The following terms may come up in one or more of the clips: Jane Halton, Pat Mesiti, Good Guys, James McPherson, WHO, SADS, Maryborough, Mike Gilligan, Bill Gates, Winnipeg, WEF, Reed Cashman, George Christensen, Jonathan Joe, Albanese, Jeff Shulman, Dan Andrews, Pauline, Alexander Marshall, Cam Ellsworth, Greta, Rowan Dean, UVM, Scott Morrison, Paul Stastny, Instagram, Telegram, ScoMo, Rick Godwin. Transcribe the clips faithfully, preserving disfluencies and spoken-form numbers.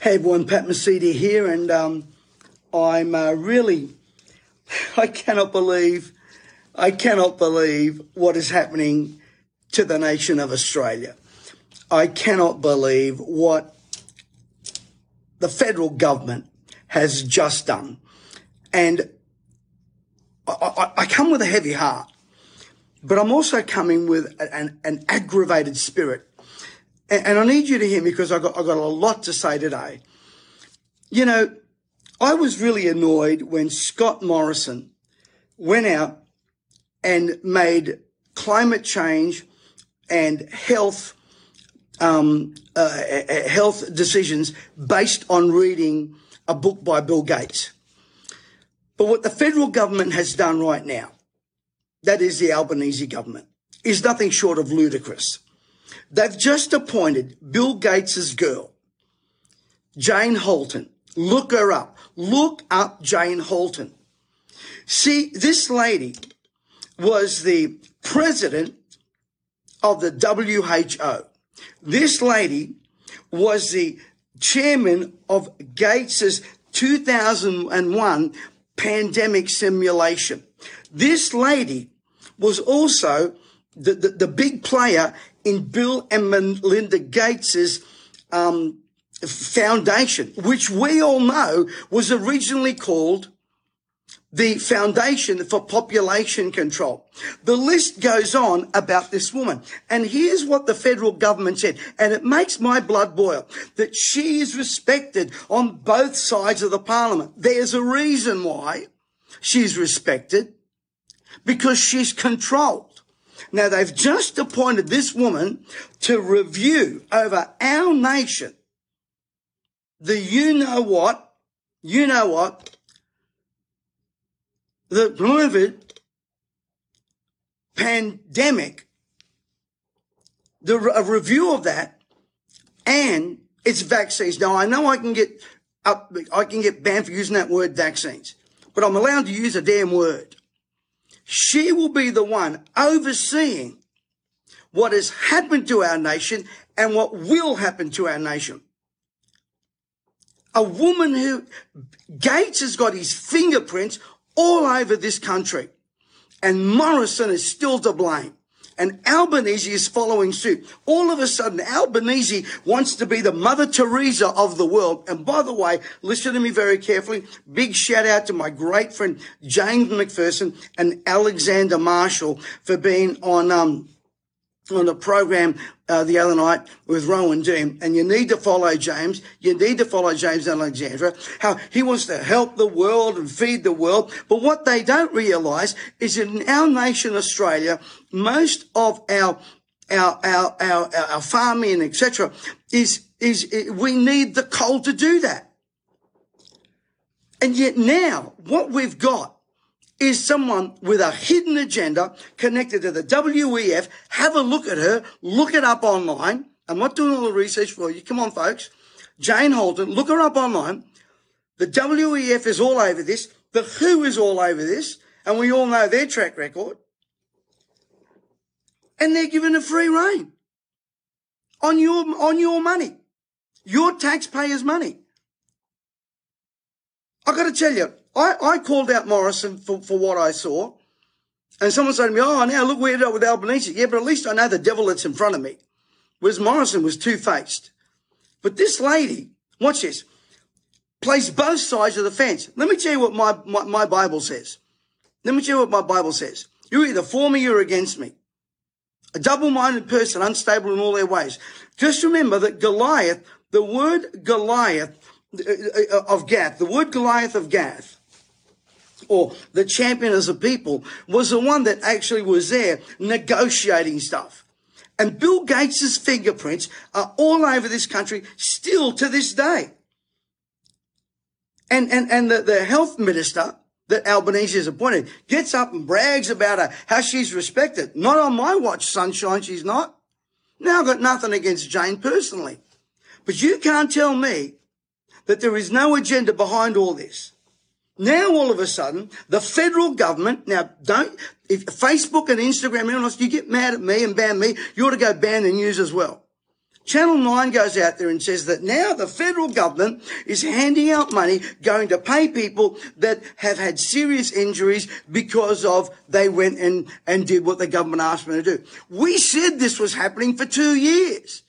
Hey everyone, Pat Mesiti here, and um, I'm uh, really, I cannot believe, I cannot believe what is happening to the nation of Australia. I cannot believe what the federal government has just done. And I, I, I come with a heavy heart, but I'm also coming with an, an aggravated spirit. And I need you to hear me because I got, I got a lot to say today. You know, I was really annoyed when Scott Morrison went out and made climate change and health, um, uh, health decisions based on reading a book by Bill Gates. But what the federal government has done right now, that is the Albanese government, is nothing short of ludicrous. They've just appointed Bill Gates' girl, Jane Halton. Look her up. Look up Jane Halton. See, this lady was the president of the W H O. This lady was the chairman of Gates' two thousand one pandemic simulation. This lady was also the, the, the big player in Bill and Melinda Gates' um, foundation, which we all know was originally called the Foundation for Population Control. The list goes on about this woman. And here's what the federal government said, and it makes my blood boil, that she is respected on both sides of the parliament. There's a reason why she's respected, because she's controlled. Now, they've just appointed this woman to review over our nation the you-know-what, you-know-what, the COVID pandemic, the, a review of that and its vaccines. Now, I know I can get up, I can get banned for using that word vaccines, but I'm allowed to use a damn word. She will be the one overseeing what has happened to our nation and what will happen to our nation. A woman who, Gates has got his fingerprints all over this country, and Morrison is still to blame. And Albanese is following suit. All of a sudden, Albanese wants to be the Mother Teresa of the world. And by the way, listen to me very carefully. Big shout out to my great friend James McPherson and Alexander Marshall for being on um on a program uh, the other night with Rowan Dean. And you need to follow James. You need to follow James Alexandra. How he wants to help the world and feed the world. But what they don't realise is that in our nation, Australia, most of our, our, our, our, our farming, et cetera, is, is, is, we need the coal to do that. And yet now what we've got is someone with a hidden agenda connected to the W E F. Have a look at her. Look it up online. I'm not doing all the research for you. Come on, folks. Jane Halton, look her up online. The W E F is all over this. The W H O is all over this. And we all know their track record. And they're given a free rein on your, on your money, your taxpayers' money. I've got to tell you, I, I called out Morrison for, for what I saw, and someone said to me, oh, now look, we ended up with Albanese. Yeah, but at least I know the devil that's in front of me, whereas Morrison was two-faced. But this lady, watch this, plays both sides of the fence. Let me tell you what my, my, my Bible says. Let me tell you what my Bible says. You're either for me or against me. A double-minded person, unstable in all their ways. Just remember that Goliath, the word Goliath of Gath, the word Goliath of Gath, or the champion as a people, was the one that actually was there negotiating stuff. And Bill Gates' fingerprints are all over this country still to this day. And, and, and the, the health minister that Albanese has appointed gets up and brags about her, how she's respected. Not on my watch, sunshine, she's not. Now, I've got nothing against Jane personally. But you can't tell me that there is no agenda behind all this. Now, all of a sudden, the federal government, now don't, if Facebook and Instagram, you get mad at me and ban me, you ought to go ban the news as well. Channel nine goes out there and says that now the federal government is handing out money going to pay people that have had serious injuries because of they went and, and did what the government asked them to do. We said this was happening for two years.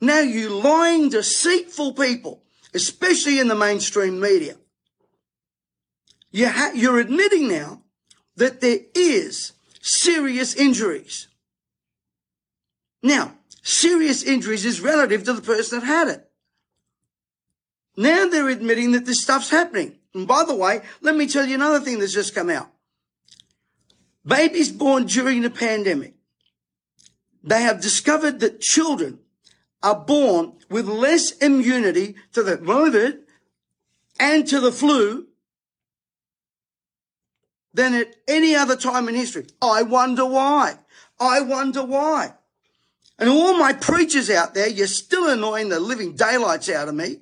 Now you lying, deceitful people, especially in the mainstream media, you ha you're admitting now that there is serious injuries. Now, serious injuries is relative to the person that had it. Now they're admitting that this stuff's happening. And by the way, let me tell you another thing that's just come out. Babies born during the pandemic, they have discovered that children are born with less immunity to the COVID and to the flu than at any other time in history. I wonder why. I wonder why. And all my preachers out there, you're still annoying the living daylights out of me.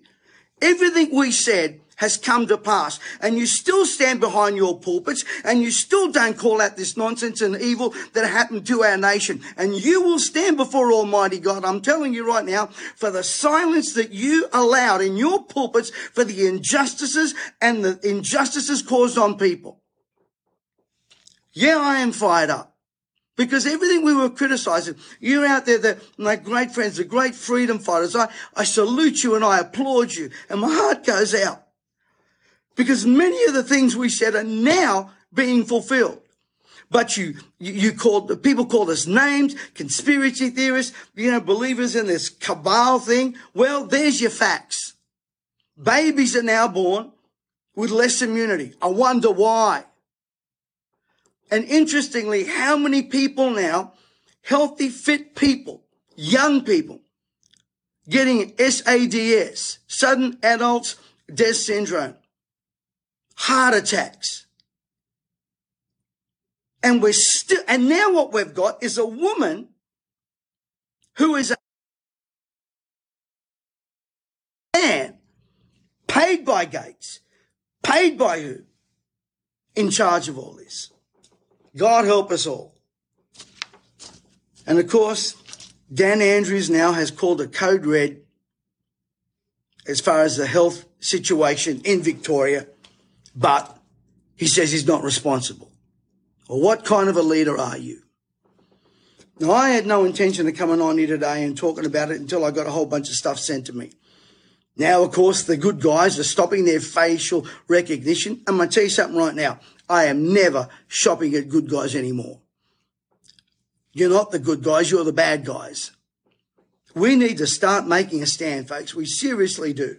Everything we said has come to pass. And you still stand behind your pulpits and you still don't call out this nonsense and evil that happened to our nation. And you will stand before Almighty God, I'm telling you right now, for the silence that you allowed in your pulpits for the injustices and the injustices caused on people. Yeah, I am fired up because everything we were criticizing, you're out there, the, my great friends, the great freedom fighters. I, I salute you and I applaud you and my heart goes out because many of the things we said are now being fulfilled. But you, you, you called, people called us names, conspiracy theorists, you know, believers in this cabal thing. Well, there's your facts. Babies are now born with less immunity. I wonder why. And interestingly, how many people now, healthy, fit people, young people, getting S A D S, sudden adults death syndrome, heart attacks. And we're still, and now what we've got is a woman who is a man paid by Gates, paid by who, in charge of all this. God help us all. And of course, Dan Andrews now has called a code red as far as the health situation in Victoria, but he says he's not responsible. Well, what kind of a leader are you? Now, I had no intention of coming on here today and talking about it until I got a whole bunch of stuff sent to me. Now, of course, the good guys are stopping their facial recognition. I'm going to tell you something right now. I am never shopping at Good Guys anymore. You're not the good guys. You're the bad guys. We need to start making a stand, folks. We seriously do.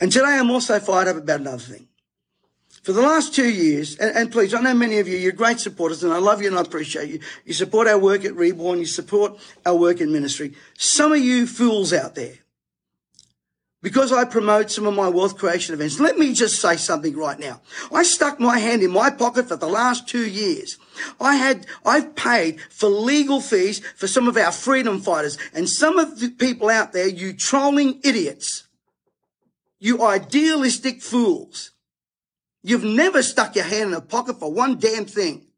And today I'm also fired up about another thing. For the last two years, and, and please, I know many of you, you're great supporters, and I love you and I appreciate you. You support our work at Reborn. You support our work in ministry. Some of you fools out there, because I promote some of my wealth creation events, let me just say something right now. I stuck my hand in my pocket for the last two years. I had, I've paid for legal fees for some of our freedom fighters and some of the people out there, you trolling idiots, you idealistic fools. You've never stuck your hand in a pocket for one damn thing.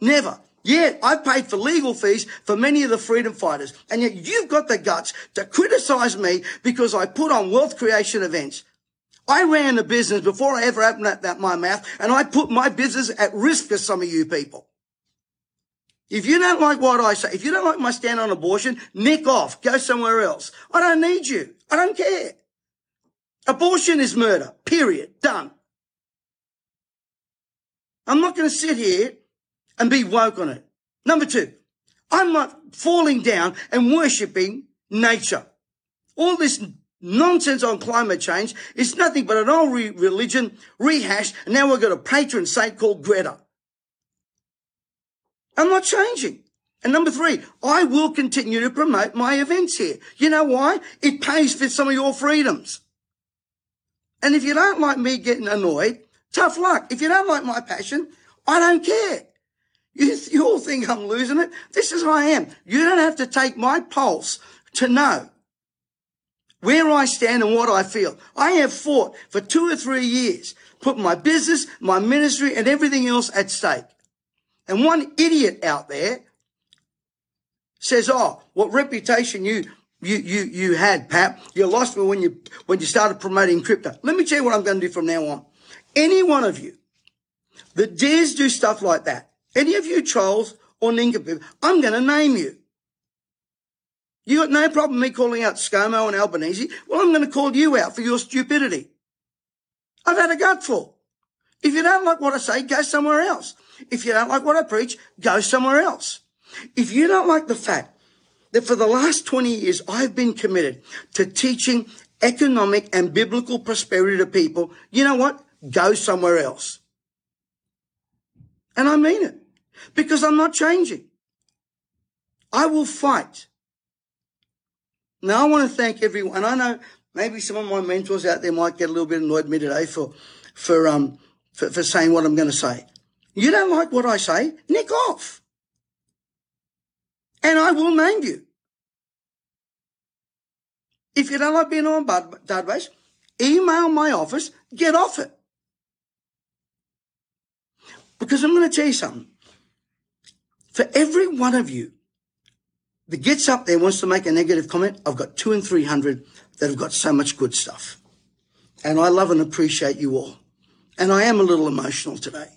Never. Yet, I've paid for legal fees for many of the freedom fighters. And yet you've got the guts to criticize me because I put on wealth creation events. I ran a business before I ever opened up that my mouth, and I put my business at risk for some of you people. If you don't like what I say, if you don't like my stand on abortion, nick off, go somewhere else. I don't need you. I don't care. Abortion is murder, period, done. I'm not going to sit here and be woke on it. Number two, I'm not falling down and worshipping nature. All this nonsense on climate change is nothing but an old re religion rehashed, and now we've got a patron saint called Greta. I'm not changing. And number three, I will continue to promote my events here. You know why? It pays for some of your freedoms. And if you don't like me getting annoyed, tough luck. If you don't like my passion, I don't care. You, you all think I'm losing it? This is how I am. You don't have to take my pulse to know where I stand and what I feel. I have fought for two or three years, put my business, my ministry, and everything else at stake. And one idiot out there says, oh, what reputation you you you you had, Pat, you lost me when you when you started promoting crypto. Let me tell you what I'm going to do from now on. Any one of you that dares do stuff like that, any of you trolls or nincompoops, I'm going to name you. You got no problem me calling out ScoMo and Albanese. Well, I'm going to call you out for your stupidity. I've had a gutful. If you don't like what I say, go somewhere else. If you don't like what I preach, go somewhere else. If you don't like the fact that for the last twenty years, I've been committed to teaching economic and biblical prosperity to people, you know what? Go somewhere else. And I mean it, because I'm not changing. I will fight. Now, I want to thank everyone. I know maybe some of my mentors out there might get a little bit annoyed me today for, for, um, for, for saying what I'm going to say. You don't like what I say? Nick off. And I will name you. If you don't like being on a database, email my office, get off it. Because I'm going to tell you something. For every one of you that gets up there and wants to make a negative comment, I've got two and three hundred that have got so much good stuff. And I love and appreciate you all. And I am a little emotional today.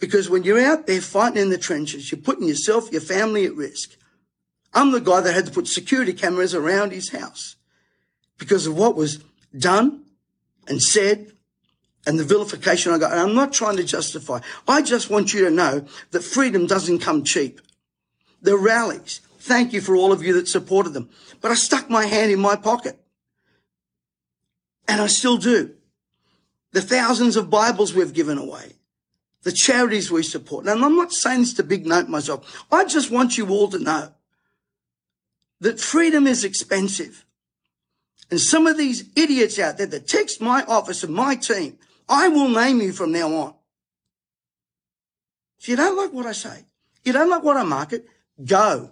Because when you're out there fighting in the trenches, you're putting yourself, your family at risk. I'm the guy that had to put security cameras around his house because of what was done and said and the vilification I got. And I'm not trying to justify. I just want you to know that freedom doesn't come cheap. The rallies, thank you for all of you that supported them. But I stuck my hand in my pocket. And I still do. The thousands of Bibles we've given away. The charities we support. And I'm not saying this to big note myself. I just want you all to know that freedom is expensive. And some of these idiots out there that text my office and my team, I will name you from now on. If you don't like what I say, you don't like what I market, go.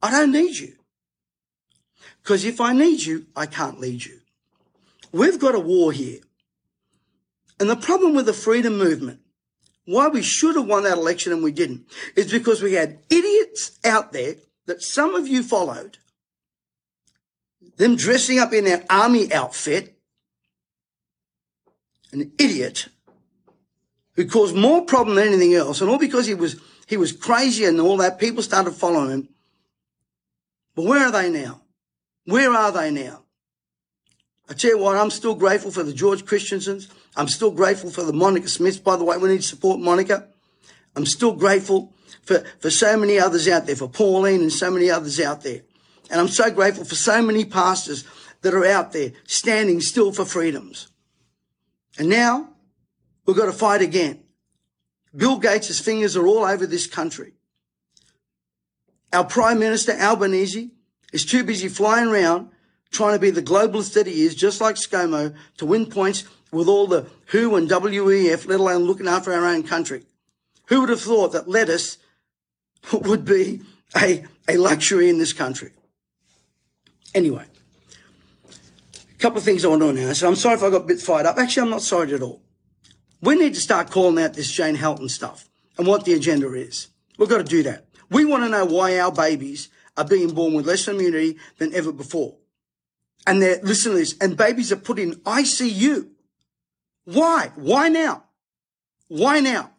I don't need you. Because if I need you, I can't lead you. We've got a war here. And the problem with the freedom movement, why we should have won that election and we didn't, is because we had idiots out there that some of you followed, them dressing up in their army outfit, an idiot who caused more problem than anything else, and all because he was he was crazy and all that, people started following him. But where are they now? Where are they now? I tell you what, I'm still grateful for the George Christensens. I'm still grateful for the Monica Smiths. By the way, we need to support Monica. I'm still grateful for, for so many others out there, for Pauline and so many others out there. And I'm so grateful for so many pastors that are out there standing still for freedoms. And now we've got to fight again. Bill Gates' fingers are all over this country. Our Prime Minister, Albanese, is too busy flying around trying to be the globalist that he is, just like ScoMo, to win points with all the W H O and W E F, let alone looking after our own country. Who would have thought that lettuce would be a, a luxury in this country? Anyway, a couple of things I want to announce. So I'm sorry if I got a bit fired up. Actually, I'm not sorry at all. We need to start calling out this Jane Halton stuff and what the agenda is. We've got to do that. We want to know why our babies are being born with less immunity than ever before. And they're, listen to this, and babies are put in I C U. Why? Why now? Why now?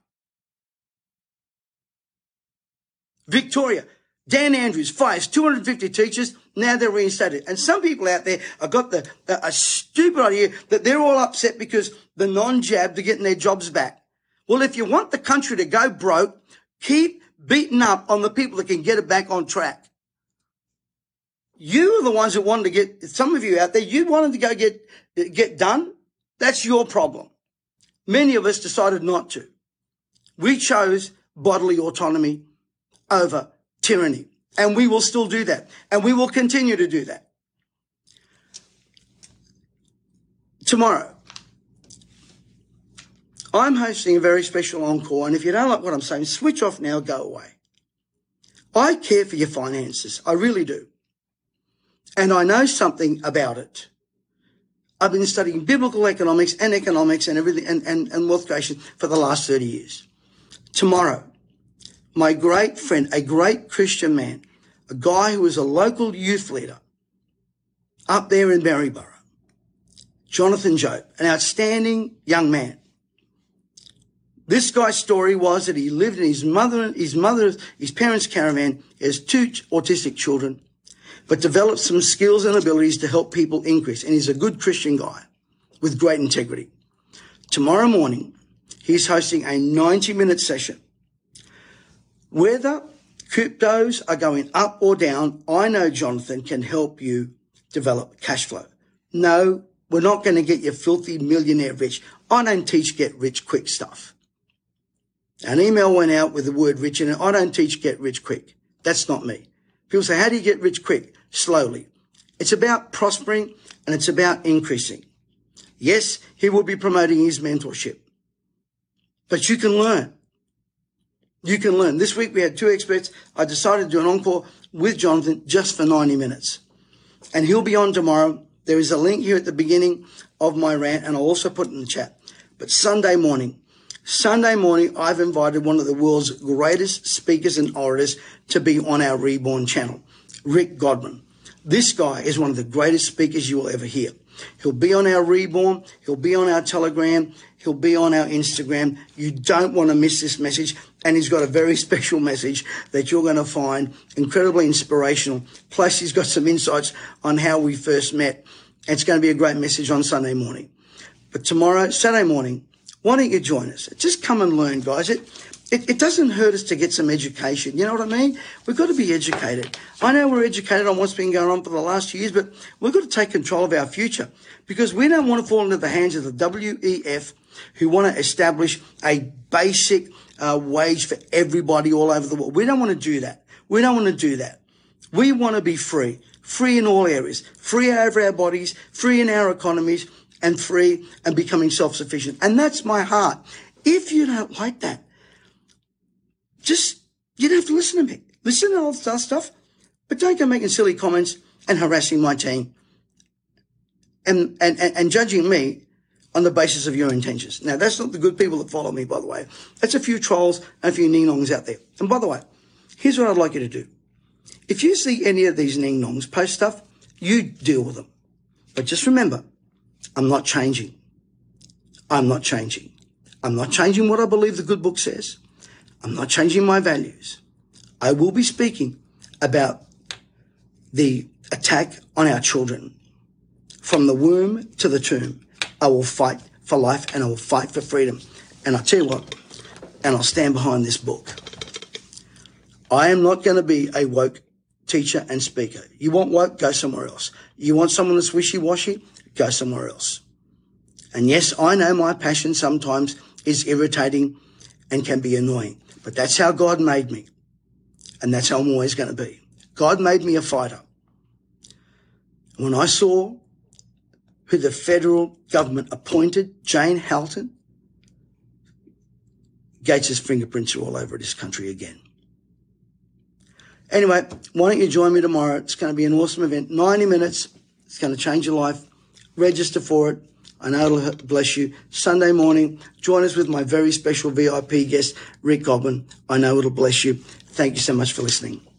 Victoria, Dan Andrews fires two hundred fifty teachers. Now they're reinstated. And some people out there have got the, the a stupid idea that they're all upset because the non-jab, they're getting their jobs back. Well, if you want the country to go broke, keep beating up on the people that can get it back on track. You are the ones that wanted to get, some of you out there, you wanted to go get, get done. That's your problem. Many of us decided not to. We chose bodily autonomy over tyranny, and we will still do that, and we will continue to do that. Tomorrow, I'm hosting a very special encore, and if you don't like what I'm saying, switch off now, go away. I care for your finances. I really do. And I know something about it. I've been studying biblical economics and economics and everything and, and, and wealth creation for the last thirty years. Tomorrow, my great friend, a great Christian man, a guy who was a local youth leader up there in Maryborough, Jonathan Joe, an outstanding young man. This guy's story was that he lived in his mother, his mother, his parents' caravan as two autistic children, but developed some skills and abilities to help people increase. And he's a good Christian guy with great integrity. Tomorrow morning, he's hosting a ninety minute session. Whether cryptos are going up or down, I know Jonathan can help you develop cash flow. No, we're not going to get you filthy millionaire rich. I don't teach get rich quick stuff. An email went out with the word rich in it. I don't teach get rich quick. That's not me. People say, how do you get rich quick? Slowly. It's about prospering and it's about increasing. Yes, he will be promoting his mentorship, but you can learn. You can learn. This week we had two experts. I decided to do an encore with Jonathan just for ninety minutes, and he'll be on tomorrow. There is a link here at the beginning of my rant, and I'll also put it in the chat. But Sunday morning, Sunday morning, I've invited one of the world's greatest speakers and orators to be on our Reborn channel, Rick Godwin. This guy is one of the greatest speakers you will ever hear. He'll be on our Reborn. He'll be on our Telegram. He'll be on our Instagram. You don't want to miss this message. And he's got a very special message that you're going to find incredibly inspirational. Plus, he's got some insights on how we first met. It's going to be a great message on Sunday morning. But tomorrow, Saturday morning, why don't you join us? Just come and learn, guys. It, it, it doesn't hurt us to get some education. You know what I mean? We've got to be educated. I know we're educated on what's been going on for the last few years, but we've got to take control of our future because we don't want to fall into the hands of the W E F, who want to establish a basic uh, wage for everybody all over the world. We don't want to do that. We don't want to do that. We want to be free, free in all areas, free over our bodies, free in our economies, and free and becoming self-sufficient. And that's my heart. If you don't like that, just, you don't have to listen to me. Listen to all that stuff, but don't go making silly comments and harassing my team and, and, and, and judging me on the basis of your intentions. Now, that's not the good people that follow me, by the way. That's a few trolls and a few ning-nongs out there. And by the way, here's what I'd like you to do. If you see any of these ning-nongs post stuff, you deal with them. But just remember, I'm not changing. I'm not changing. I'm not changing what I believe the good book says. I'm not changing my values. I will be speaking about the attack on our children. From the womb to the tomb, I will fight for life and I will fight for freedom. And I'll tell you what, and I'll stand behind this book. I am not going to be a woke teacher and speaker. You want woke? Go somewhere else. You want someone that's wishy-washy? Go somewhere else. And yes, I know my passion sometimes is irritating and can be annoying, but that's how God made me. And that's how I'm always going to be. God made me a fighter. When I saw who the federal government appointed, Jane Halton, Gates' fingerprints are all over this country again. Anyway, why don't you join me tomorrow? It's going to be an awesome event. ninety minutes. It's going to change your life. Register for it. I know it'll bless you. Sunday morning, join us with my very special V I P guest, Rick Godwin. I know it'll bless you. Thank you so much for listening.